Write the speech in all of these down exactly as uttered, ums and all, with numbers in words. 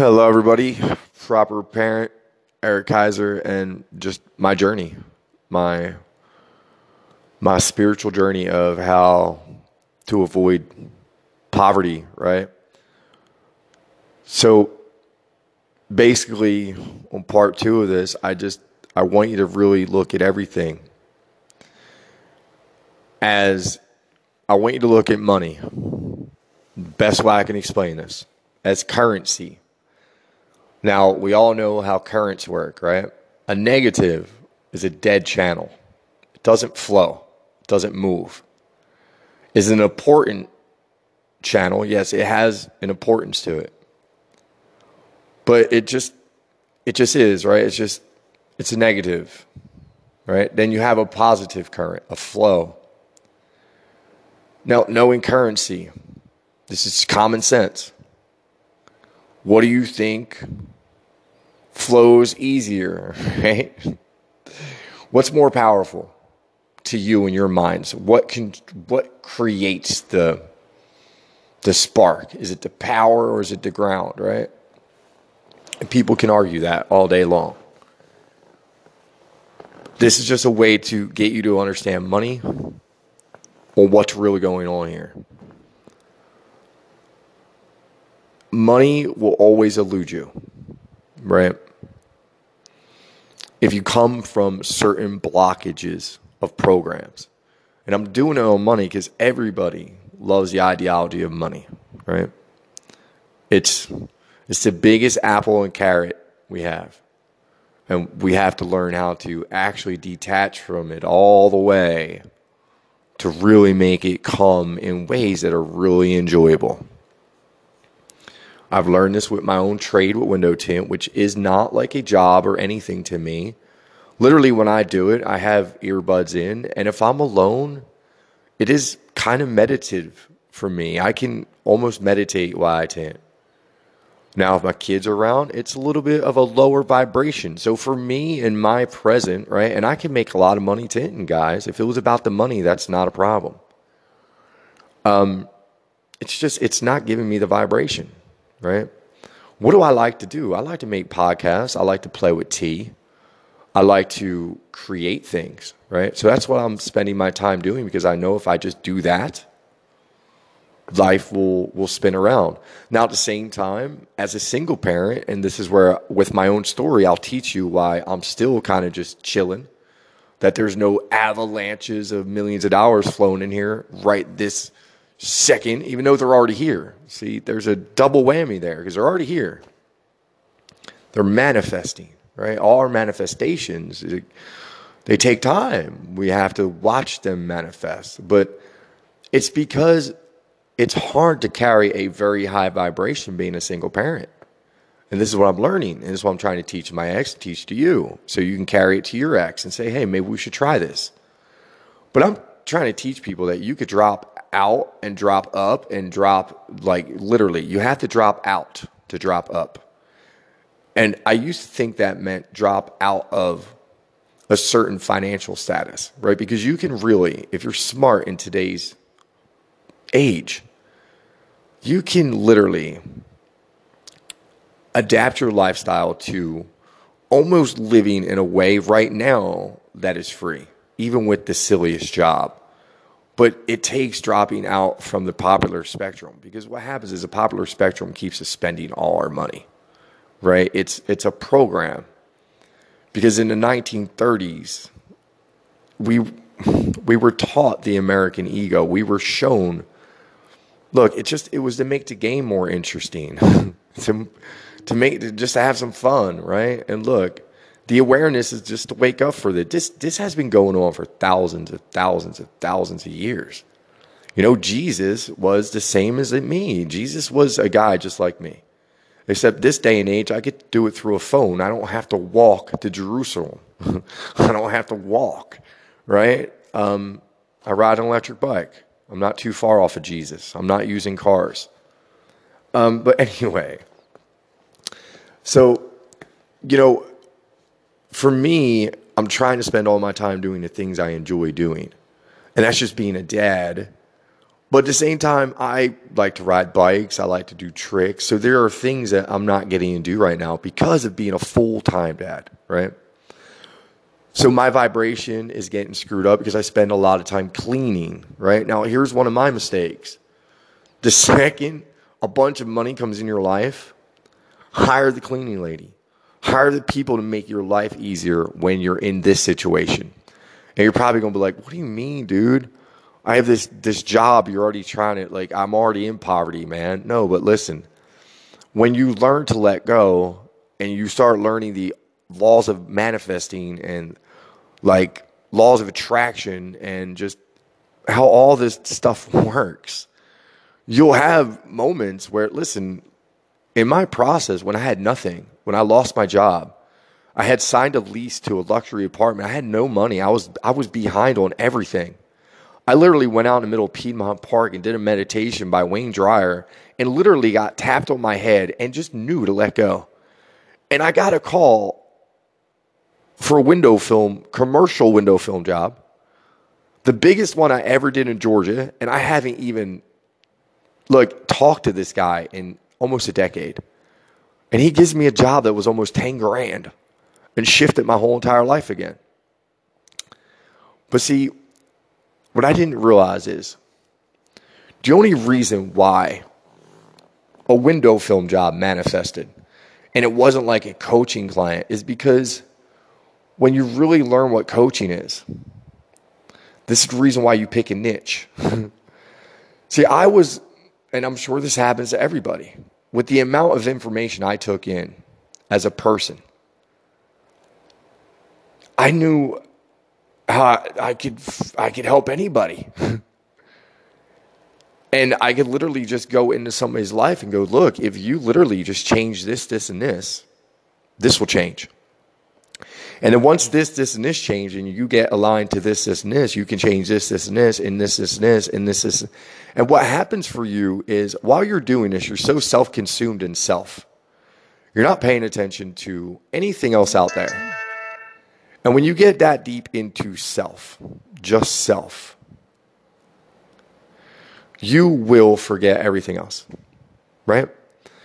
Hello, everybody. Proper Parent, Eric Kaiser, and just my journey, my my spiritual journey of how to avoid poverty, right? So basically, on part two of this, I just, I want you to really look at everything as, I want you to look at money, best way I can explain this, as currency. Now, we all know how currents work, right? A negative is a dead channel. It doesn't flow. It doesn't move. It's an important channel. Yes, it has an importance to it. But it just, it just is, right? It's just, it's a negative, right? Then you have a positive current, a flow. Now, knowing currency, this is common sense. What do you think flows easier, right? What's more powerful to you in your minds? What can, what creates the, the spark? Is it the power or is it the ground, right? And people can argue that all day long. This is just a way to get you to understand money or what's really going on here. Money will always elude you, right? If you come from certain blockages of programs. And I'm doing it on money because everybody loves the ideology of money, right? It's, it's the biggest apple and carrot we have. And we have to learn how to actually detach from it all the way to really make it come in ways that are really enjoyable. I've learned this with my own trade with window tint, which is not like a job or anything to me. Literally, when I do it, I have earbuds in. And if I'm alone, it is kind of meditative for me. I can almost meditate while I tint. Now, if my kids are around, it's a little bit of a lower vibration. So for me in my present, right, and I can make a lot of money tinting, guys. If it was about the money, that's not a problem. Um, it's just, it's not giving me the vibration. Right? What do I like to do? I like to make podcasts. I like to play with tea. I like to create things, right? So that's what I'm spending my time doing because I know if I just do that, life will, will spin around. Now, at the same time, as a single parent, and this is where with my own story, I'll teach you why I'm still kind of just chilling, that there's no avalanches of millions of dollars flowing in here right this second, even though they're already here. See, there's a double whammy there because they're already here. They're manifesting, right? All our manifestations, they take time. We have to watch them manifest. But it's because it's hard to carry a very high vibration being a single parent. And this is what I'm learning. And this is what I'm trying to teach my ex, teach to you. So you can carry it to your ex and say, hey, maybe we should try this. But I'm trying to teach people that you could drop out and drop up and drop, like literally, you have to drop out to drop up. And I used to think that meant drop out of a certain financial status, right? Because you can really, if you're smart in today's age, you can literally adapt your lifestyle to almost living in a way right now that is free, even with the silliest job. But it takes dropping out from the popular spectrum because what happens is the popular spectrum keeps us spending all our money, right? It's it's a program because in the nineteen thirties, we we were taught the American ego. We were shown, look, it just it was to make the game more interesting, to to make to just to have some fun, right? And look. The awareness is just to wake up for this. This, this has been going on for thousands of thousands of thousands of years. You know, Jesus was the same as me. Jesus was a guy just like me. Except this day and age, I get to do it through a phone. I don't have to walk to Jerusalem. I don't have to walk, right? Um, I ride an electric bike. I'm not too far off of Jesus. I'm not using cars. Um, but anyway, so, you know, for me, I'm trying to spend all my time doing the things I enjoy doing. And that's just being a dad But at the same time, I like to ride bikes. I like to do tricks. So there are things that I'm not getting to do right now because of being a full-time dad, right? So my vibration is getting screwed up because I spend a lot of time cleaning, right? Now, here's one of my mistakes. The second a bunch of money comes in your life, hire the cleaning lady. Hire the people to make your life easier when you're in this situation. And you're probably going to be like, what do you mean, dude? I have this this job. You're already trying to, like, I'm already in poverty, man. No, but listen, when you learn to let go and you start learning the laws of manifesting and, like, laws of attraction and just how all this stuff works, you'll have moments where, listen, in my process, when I had nothing, when I lost my job, I had signed a lease to a luxury apartment. I had no money. I was I was behind on everything. I literally went out in the middle of Piedmont Park and did a meditation by Wayne Dyer and literally got tapped on my head and just knew to let go. And I got a call for a window film, commercial window film job, the biggest one I ever did in Georgia, and I haven't even, like, talked to this guy in almost a decade. And he gives me a job that was almost ten grand and shifted my whole entire life again. But see, what I didn't realize is the only reason why a window film job manifested and it wasn't like a coaching client is because when you really learn what coaching is, this is the reason why you pick a niche. See, I was, and I'm sure this happens to everybody, with the amount of information I took in as a person, I knew how I could I could help anybody. And I could literally just go into somebody's life and go, look, if you literally just change this, this, and this, this will change. And then once this, this, and this change, and you get aligned to this, this, and this, you can change this, this, and this, and this, this, and this, and this, this. And what happens for you is while you're doing this, you're so self-consumed in self. You're not paying attention to anything else out there. And when you get that deep into self, just self, you will forget everything else, right?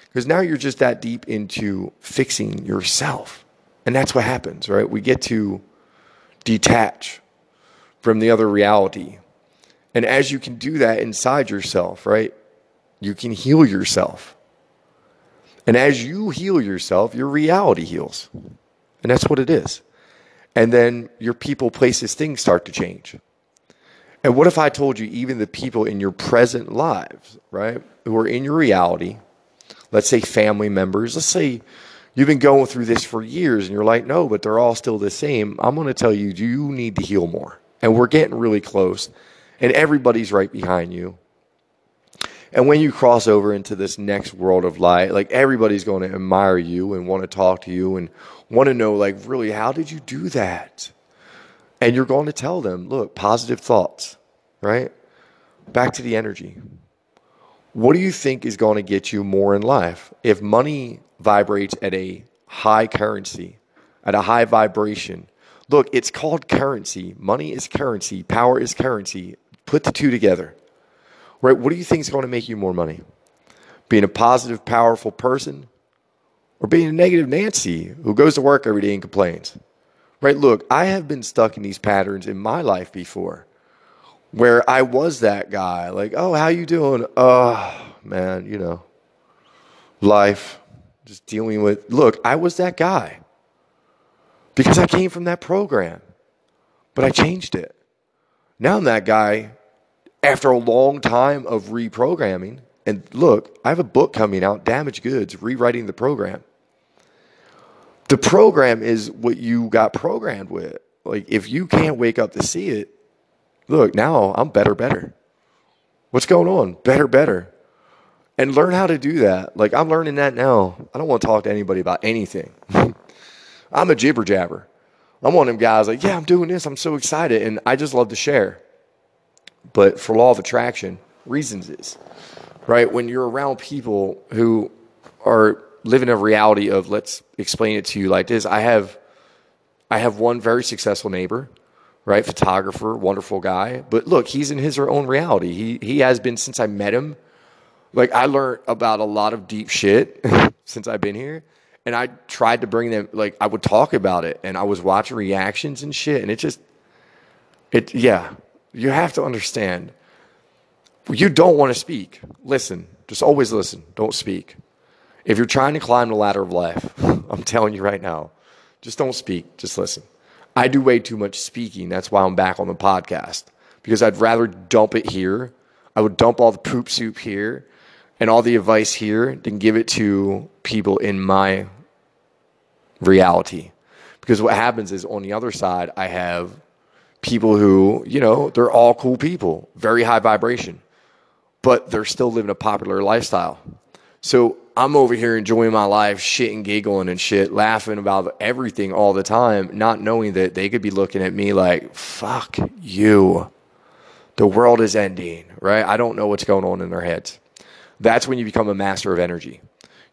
Because now you're just that deep into fixing yourself. And that's what happens, right? We get to detach from the other reality. And as you can do that inside yourself, right, you can heal yourself. And as you heal yourself, your reality heals. And that's what it is. And then your people, places, things start to change. And what if I told you even the people in your present lives, right, who are in your reality, let's say family members, let's say you've been going through this for years and you're like, no, but they're all still the same. I'm going to tell you, you need to heal more. And we're getting really close. And everybody's right behind you. And when you cross over into this next world of light, like everybody's going to admire you and want to talk to you and want to know, like, really, how did you do that? And you're going to tell them, look, positive thoughts, right? Back to the energy. What do you think is going to get you more in life? If money vibrates at a high currency, at a high vibration. Look, it's called currency. Money is currency. Power is currency. Put the two together. Right? What do you think is going to make you more money? Being a positive, powerful person or being a negative Nancy who goes to work every day and complains? Right? Look, I have been stuck in these patterns in my life before where I was that guy. Like, oh, how you doing? Oh, man, you know, life. Just dealing with, look, I was that guy because I came from that program, but I changed it. Now I'm that guy after a long time of reprogramming. And look, I have a book coming out, Damaged Goods, Rewriting the Program. The program is what you got programmed with. Like, if you can't wake up to see it, look, now I'm better, better. What's going on? Better, better. And learn how to do that. Like, I'm learning that now. I don't want to talk to anybody about anything. I'm a jibber jabber. I'm one of them guys like, yeah, I'm doing this. I'm so excited. And I just love to share. But for law of attraction, reasons is, right? When you're around people who are living a reality of, let's explain it to you like this. I have, I have one very successful neighbor right? Photographer, wonderful guy. But look, he's in his own reality. He he has been since I met him. Like, I learned about a lot of deep shit since I've been here. And I tried to bring them, like, I would talk about it. And I was watching reactions and shit. And it just, it yeah, you have to understand. You don't want to speak. Listen. Just always listen. Don't speak. If you're trying to climb the ladder of life, I'm telling you right now, just don't speak. Just listen. I do way too much speaking. That's why I'm back on the podcast, because I'd rather dump it here. I would dump all the poop soup here and all the advice here than give it to people in my reality. Because what happens is, on the other side, I have people who, you know, they're all cool people, very high vibration, but they're still living a popular lifestyle. So I'm over here enjoying my life, shitting, giggling and shit, laughing about everything all the time, not knowing that they could be looking at me like, fuck you. The world is ending, right? I don't know what's going on in their heads. That's when you become a master of energy.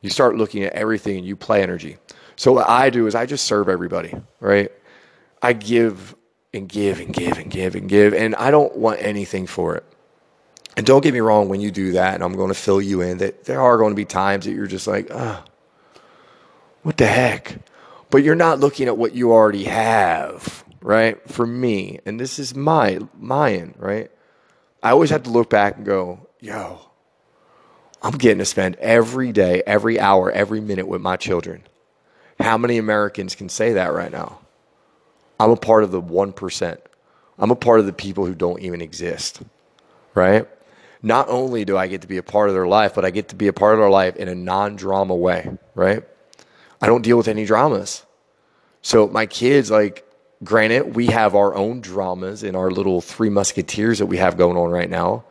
You start looking at everything and you play energy. So what I do is I just serve everybody, right? I give and give and give and give and give, and I don't want anything for it. And don't get me wrong, when you do that, and I'm going to fill you in, that there are going to be times that you're just like, oh, what the heck? But you're not looking at what you already have, right? For me, and this is my, mine, right? I always have to look back and go, yo, I'm getting to spend every day, every hour, every minute with my children. How many Americans can say that right now? I'm a part of the one percent. I'm a part of the people who don't even exist, right? Not only do I get to be a part of their life, but I get to be a part of their life in a non-drama way, right? I don't deal with any dramas. So my kids, like, granted, we have our own dramas in our little Three Musketeers that we have going on right now.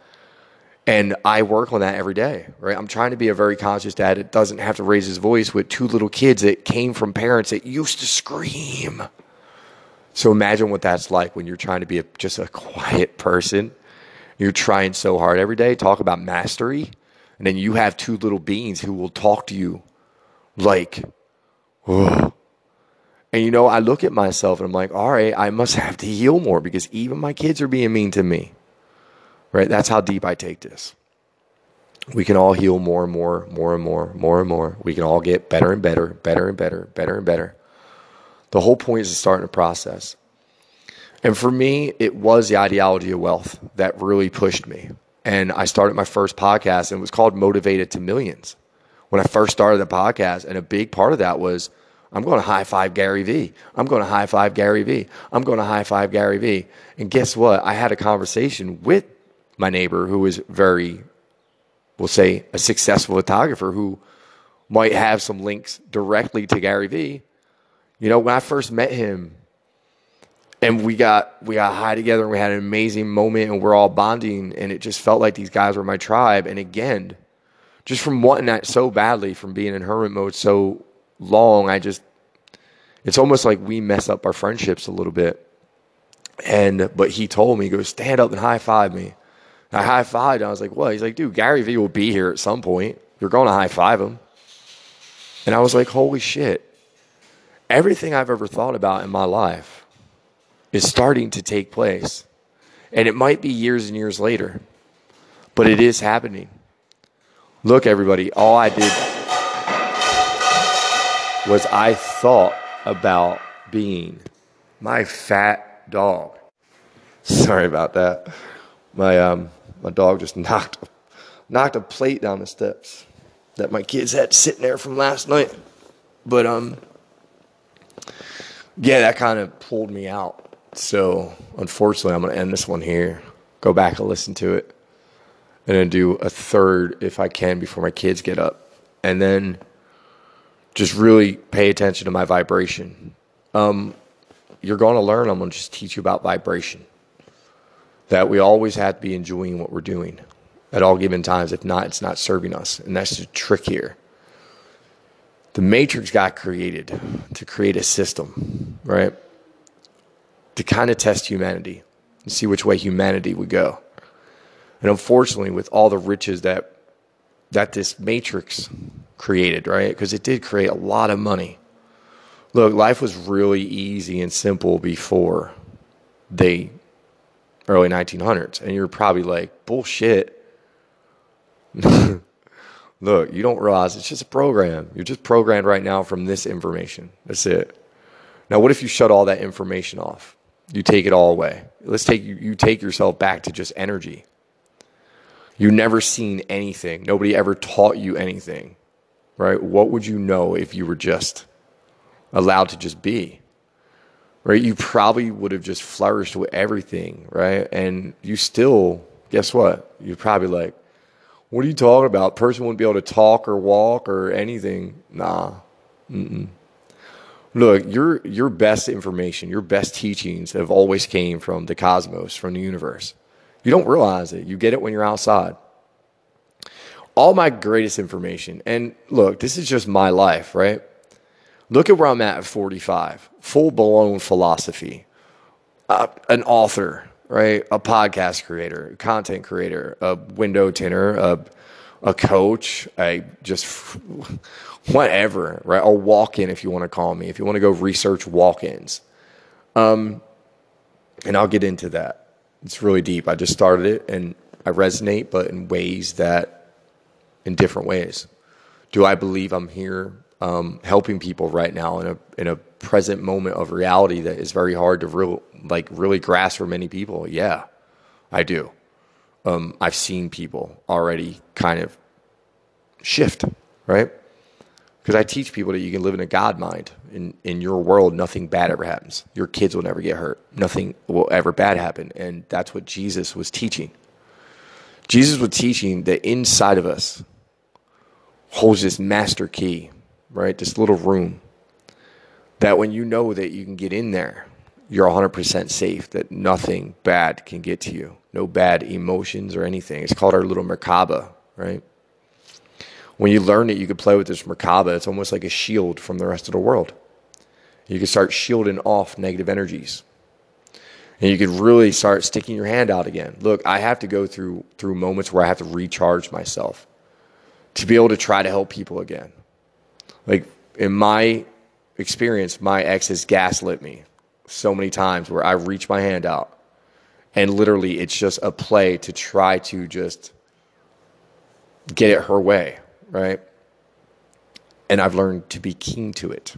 And I work on that every day, right? I'm trying to be a very conscious dad that doesn't have to raise his voice with two little kids that came from parents that used to scream. So imagine what that's like when you're trying to be a, just a quiet person. You're trying so hard every day. Talk about mastery. And then you have two little beings who will talk to you like, oh. And, you know, I look at myself and I'm like, all right, I must have to heal more, because even my kids are being mean to me, right? That's how deep I take this. We can all heal more and more, more and more, more and more. We can all get better and better, better and better, better and better. The whole point is to start in a process. And for me, it was the ideology of wealth that really pushed me. And I started my first podcast, and it was called Motivated to Millions. When I first started the podcast, and a big part of that was, I'm going to high five Gary V. I'm going to high five Gary V. I'm going to high five Gary V. And guess what? I had a conversation with my neighbor who is very, we'll say, a successful photographer who might have some links directly to Gary V. You know, when I first met him, and we got we got high together, and we had an amazing moment, and we're all bonding, and it just felt like these guys were my tribe. And again, just from wanting that so badly, from being in hermit mode so long, I just, it's almost like we mess up our friendships a little bit. And but he told me, he goes, stand up and high five me. And I high fived, and I was like, what? He's like, dude, Gary Vee will be here at some point. You're going to high five him. And I was like, holy shit! Everything I've ever thought about in my life is starting to take place. And it might be years and years later, but it is happening. Look, everybody, all I did was I thought about being my fat dog. Sorry about that. My um my dog just knocked knocked a plate down the steps that my kids had sitting there from last night. But um yeah, that kind of pulled me out. So, unfortunately, I'm going to end this one here, go back and listen to it, and then do a third if I can before my kids get up. And then just really pay attention to my vibration. Um, you're going to learn. I'm going to just teach you about vibration, that we always have to be enjoying what we're doing at all given times. If not, it's not serving us. And that's the trick here. The Matrix got created to create a system, right? To kind of test humanity and see which way humanity would go. And unfortunately, with all the riches that that this matrix created, right? Because it did create a lot of money. Look, life was really easy and simple before the early nineteen hundreds. And you're probably like, bullshit. Look, you don't realize it's just a program. You're just programmed right now from this information. That's it. Now, what if you shut all that information off? You take it all away. Let's take you, you take yourself back to just energy. You've never seen anything. Nobody ever taught you anything, right? What would you know if you were just allowed to just be, right? You probably would have just flourished with everything, right? And you still, guess what? You're probably like, what are you talking about? Person wouldn't be able to talk or walk or anything. Nah. Mm-mm. Look, your your best information, your best teachings have always came from the cosmos, from the universe. You don't realize it. You get it when you're outside. All my greatest information, and look, this is just my life, right? Look at where I'm at at forty-five. Full-blown philosophy. Uh, an author, right? A podcast creator, a content creator, a window tinner, a, a coach, a just whatever, right? A walk-in, if you want to call me, if you want to go research walk-ins. Um, and I'll get into that. It's really deep. I just started it and I resonate, but in ways that, in different ways. Do I believe I'm here um, helping people right now in a, in a present moment of reality that is very hard to real, like really grasp for many people? Yeah, I do. Um, I've seen people already kind of shift, right? Because I teach people that you can live in a God mind. In, in your world, nothing bad ever happens. Your kids will never get hurt. Nothing will ever bad happen. And that's what Jesus was teaching. Jesus was teaching that inside of us holds this master key, right? This little room. That when you know that you can get in there, you're one hundred percent safe, that nothing bad can get to you. No bad emotions or anything. It's called our little Merkaba, right? When you learn it, you can play with this Merkaba. It's almost like a shield from the rest of the world. You can start shielding off negative energies. And you can really start sticking your hand out again. Look, I have to go through through moments where I have to recharge myself to be able to try to help people again. Like in my experience, my ex has gaslit me so many times where I reach my hand out and literally it's just a play to try to just get it her way, right? And I've learned to be keen to it.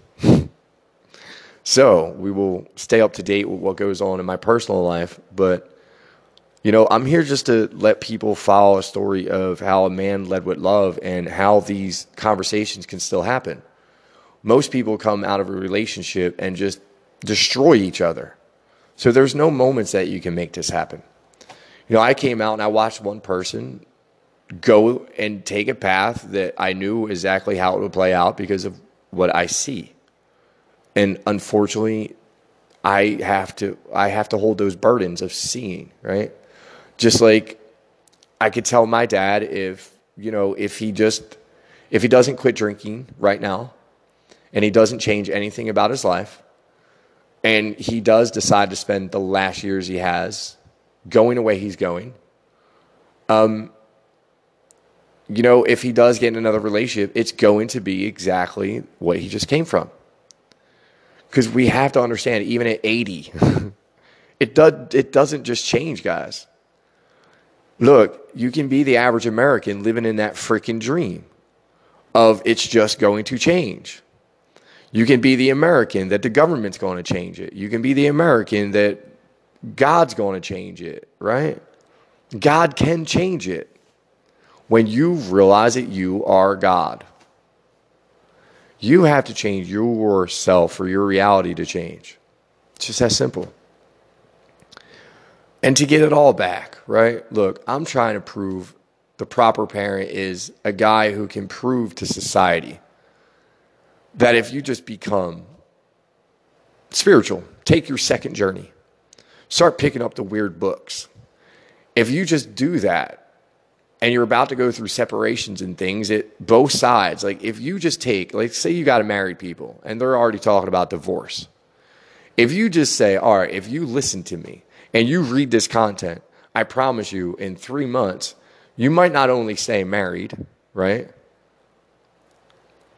So we will stay up to date with what goes on in my personal life, but you know, I'm here just to let people follow a story of how a man led with love and how these conversations can still happen. Most people come out of a relationship and just destroy each other. So there's no moments that you can make this happen. You know, I came out and I watched one person go and take a path that I knew exactly how it would play out because of what I see. And unfortunately, I have to I have to hold those burdens of seeing, right? Just like I could tell my dad if, you know, if he just if he doesn't quit drinking right now and he doesn't change anything about his life, and he does decide to spend the last years he has going away he's going. Um, you know, if he does get in another relationship, it's going to be exactly what he just came from. Because we have to understand, even at eighty, it, does, it doesn't just change, guys. Look, you can be the average American living in that freaking dream of it's just going to change. You can be the American that the government's going to change it. You can be the American that God's going to change it, right? God can change it. When you realize that you are God, you have to change yourself for your reality to change. It's just that simple. And to get it all back, right? Look, I'm trying to prove the proper parent is a guy who can prove to society that if you just become spiritual, take your second journey, start picking up the weird books. If you just do that and you're about to go through separations and things, it both sides, like if you just take, like say you got a married people and they're already talking about divorce. If you just say, all right, if you listen to me and you read this content, I promise you in three months, you might not only stay married, right?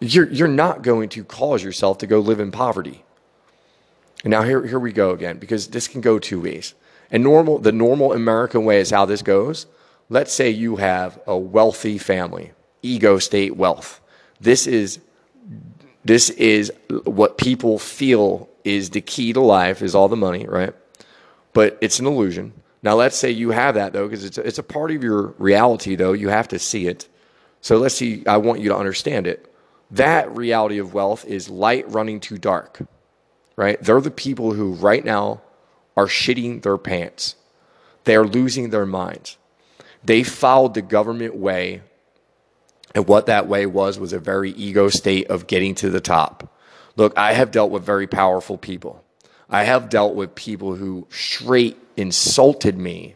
You're, you're not going to cause yourself to go live in poverty. And now here, here we go again, because this can go two ways. And normal, the normal American way is how this goes. Let's say you have a wealthy family, ego state wealth. This is this is what people feel is the key to life, is all the money, right? But it's an illusion. Now, let's say you have that, though, because it's a, it's a part of your reality, though. You have to see it. So let's see. I want you to understand it. That reality of wealth is light running to dark, right? They're the people who right now are shitting their pants. They are losing their minds. They followed the government way, and what that way was was a very ego state of getting to the top. Look, I have dealt with very powerful people. I have dealt with people who straight insulted me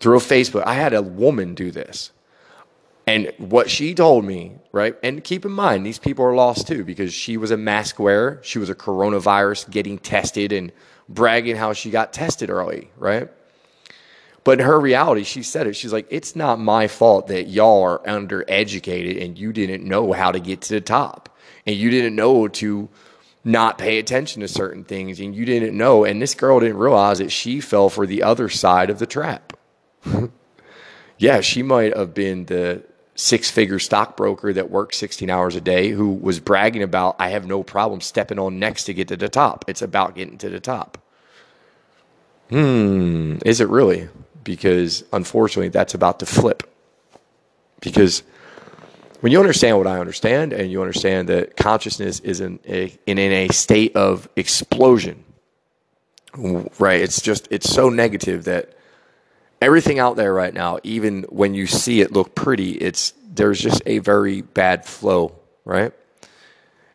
through Facebook. I had a woman do this. And what she told me, right? And keep in mind, these people are lost too, because she was a mask wearer. She was a coronavirus getting tested and bragging how she got tested early, right? But in her reality, she said it. She's like, it's not my fault that y'all are undereducated and you didn't know how to get to the top. And you didn't know to not pay attention to certain things. And you didn't know. And this girl didn't realize that she fell for the other side of the trap. Yeah, she might have been the six-figure stockbroker that worked sixteen hours a day who was bragging about, I have no problem stepping on next to get to the top. It's about getting to the top. Hmm, is it really? Because unfortunately, that's about to flip. Because when you understand what I understand, and you understand that consciousness is in a, in, in a state of explosion, right? It's just, it's so negative that everything out there right now, even when you see it look pretty, it's there's just a very bad flow, right?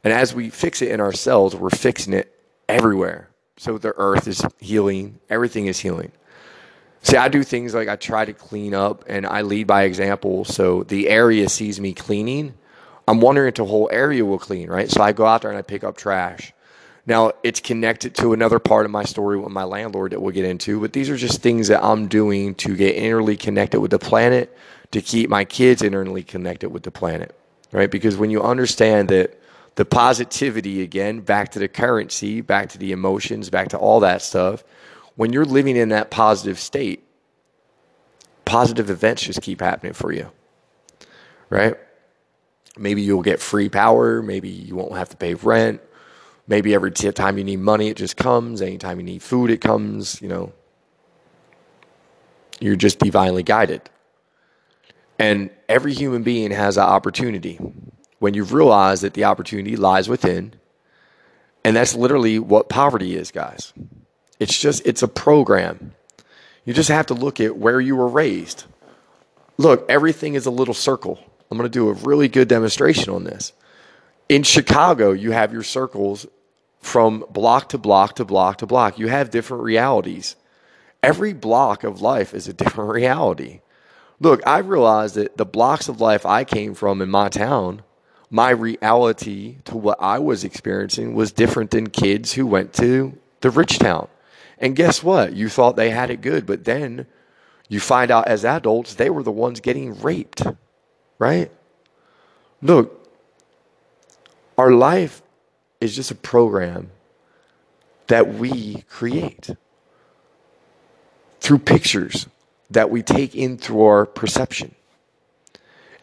And as we fix it in ourselves, we're fixing it everywhere. So the earth is healing. Everything is healing. See, I do things like I try to clean up and I lead by example. So the area sees me cleaning. I'm wondering if the whole area will clean, right? So I go out there and I pick up trash. Now, it's connected to another part of my story with my landlord that we'll get into. But these are just things that I'm doing to get internally connected with the planet, to keep my kids internally connected with the planet, right? Because when you understand that the positivity, again, back to the currency, back to the emotions, back to all that stuff. When you're living in that positive state, positive events just keep happening for you, right? Maybe you'll get free power. Maybe you won't have to pay rent. Maybe every t- time you need money, it just comes. Anytime you need food, it comes. You know, you're just divinely guided. And every human being has an opportunity. When you've realized that the opportunity lies within, and that's literally what poverty is, guys. It's just, it's a program. You just have to look at where you were raised. Look, everything is a little circle. I'm going to do a really good demonstration on this. In Chicago, you have your circles from block to block to block to block. You have different realities. Every block of life is a different reality. Look, I realized that the blocks of life I came from in my town, my reality to what I was experiencing was different than kids who went to the rich town. And guess what? You thought they had it good, but then you find out as adults, they were the ones getting raped, right? Look, our life is just a program that we create through pictures that we take in through our perception.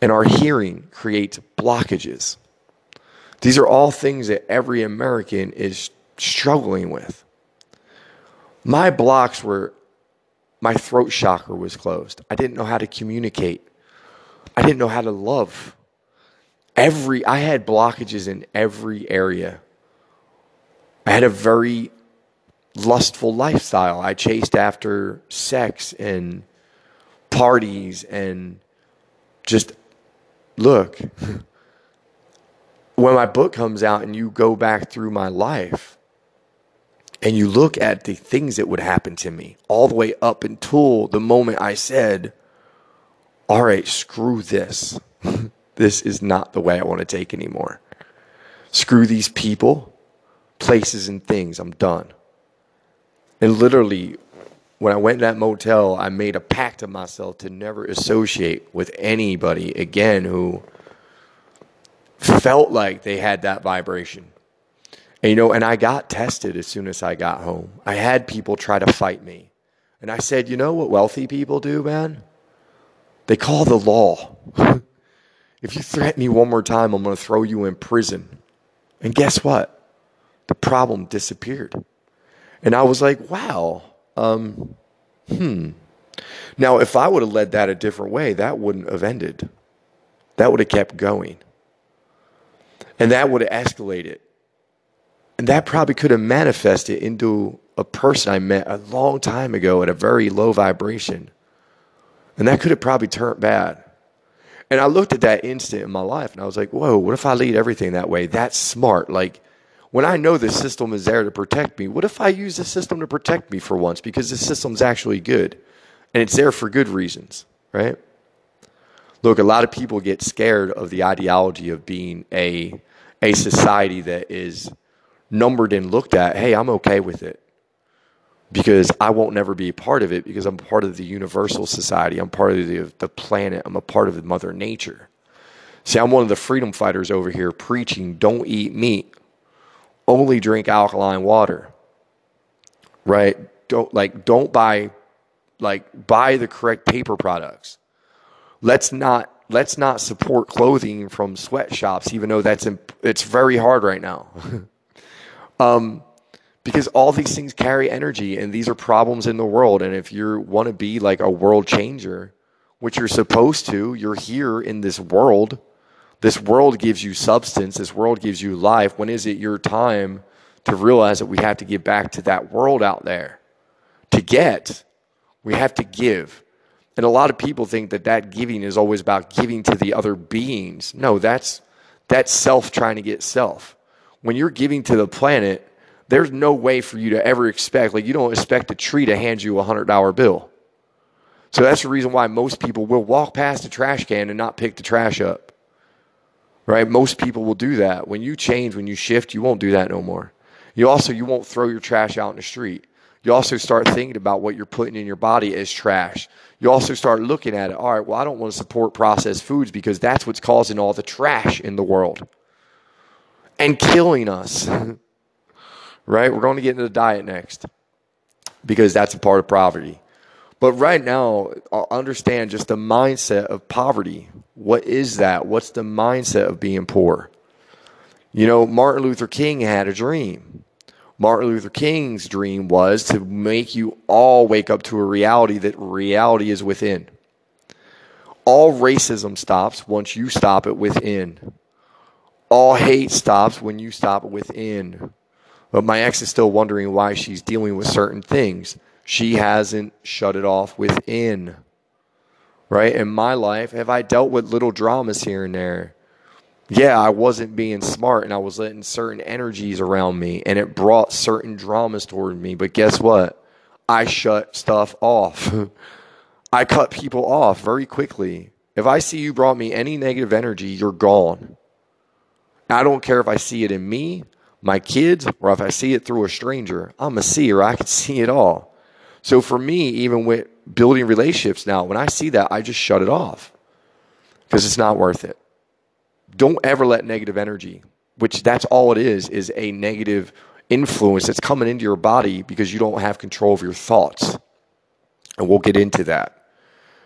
And our hearing creates blockages. These are all things that every American is struggling with. My blocks were, my throat chakra was closed. I didn't know how to communicate. I didn't know how to love. Every, I had blockages in every area. I had a very lustful lifestyle. I chased after sex and parties and just look, when my book comes out and you go back through my life and you look at the things that would happen to me all the way up until the moment I said, all right, screw this. This is not the way I want to take anymore. Screw these people, places, and things. I'm done. And literally, when I went to that motel, I made a pact to myself to never associate with anybody again who felt like they had that vibration. And, you know, and I got tested as soon as I got home. I had people try to fight me. And I said, you know what wealthy people do, man? They call the law. If you threaten me one more time, I'm going to throw you in prison. And guess what? The problem disappeared. And I was like, wow, um, hmm. Now, if I would have led that a different way, that wouldn't have ended. That would have kept going. And that would have escalated. And that probably could have manifested into a person I met a long time ago at a very low vibration. And that could have probably turned bad. And I looked at that instant in my life and I was like, whoa, what if I lead everything that way? That's smart. Like, when I know the system is there to protect me, what if I use the system to protect me for once? Because the system's actually good and it's there for good reasons, right? Look, a lot of people get scared of the ideology of being a, a society that is numbered and looked at. Hey, I'm okay with it because I won't never be a part of it because I'm part of the universal society. I'm part of the, the planet. I'm a part of Mother Nature. See, I'm one of the freedom fighters over here preaching, don't eat meat, only drink alkaline water, right? Don't like, don't buy, like buy the correct paper products. Let's not, let's not support clothing from sweatshops, even though that's, imp- it's very hard right now. um, Because all these things carry energy and these are problems in the world. And if you want to be like a world changer, which you're supposed to, you're here in this world. This world gives you substance. This world gives you life. When is it your time to realize that we have to get back to that world out there? To get, we have to give. And a lot of people think that that giving is always about giving to the other beings. No, that's, that's self trying to get self. When you're giving to the planet, there's no way for you to ever expect, like you don't expect a tree to hand you a one hundred dollar bill. So that's the reason why most people will walk past a trash can and not pick the trash up, right? Most people will do that. When you change, when you shift, you won't do that no more. You also, you won't throw your trash out in the street. You also start thinking about what you're putting in your body as trash. You also start looking at it. All right, well, I don't want to support processed foods because that's what's causing all the trash in the world and killing us. Right? We're going to get into the diet next because that's a part of poverty. But right now, understand just the mindset of poverty. What is that? What's the mindset of being poor? You know, Martin Luther King had a dream. Martin Luther King's dream was to make you all wake up to a reality that reality is within. All racism stops once you stop it within. All hate stops when you stop it within. But my ex is still wondering why she's dealing with certain things. She hasn't shut it off within, right? In my life, have I dealt with little dramas here and there? Yeah, I wasn't being smart and I was letting certain energies around me and it brought certain dramas toward me. But guess what? I shut stuff off. I cut people off very quickly. If I see you brought me any negative energy, you're gone. I don't care if I see it in me, my kids, or if I see it through a stranger. I'm a seer. I can see it all. So for me, even with building relationships now, when I see that, I just shut it off because it's not worth it. Don't ever let negative energy, which that's all it is, is a negative influence that's coming into your body because you don't have control of your thoughts. And we'll get into that.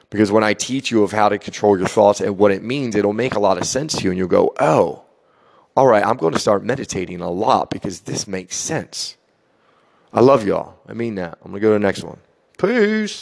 Because when I teach you of how to control your thoughts and what it means, it'll make a lot of sense to you and you'll go, oh, all right, I'm going to start meditating a lot because this makes sense. I love y'all. I mean that. I'm going to go to the next one. Peace.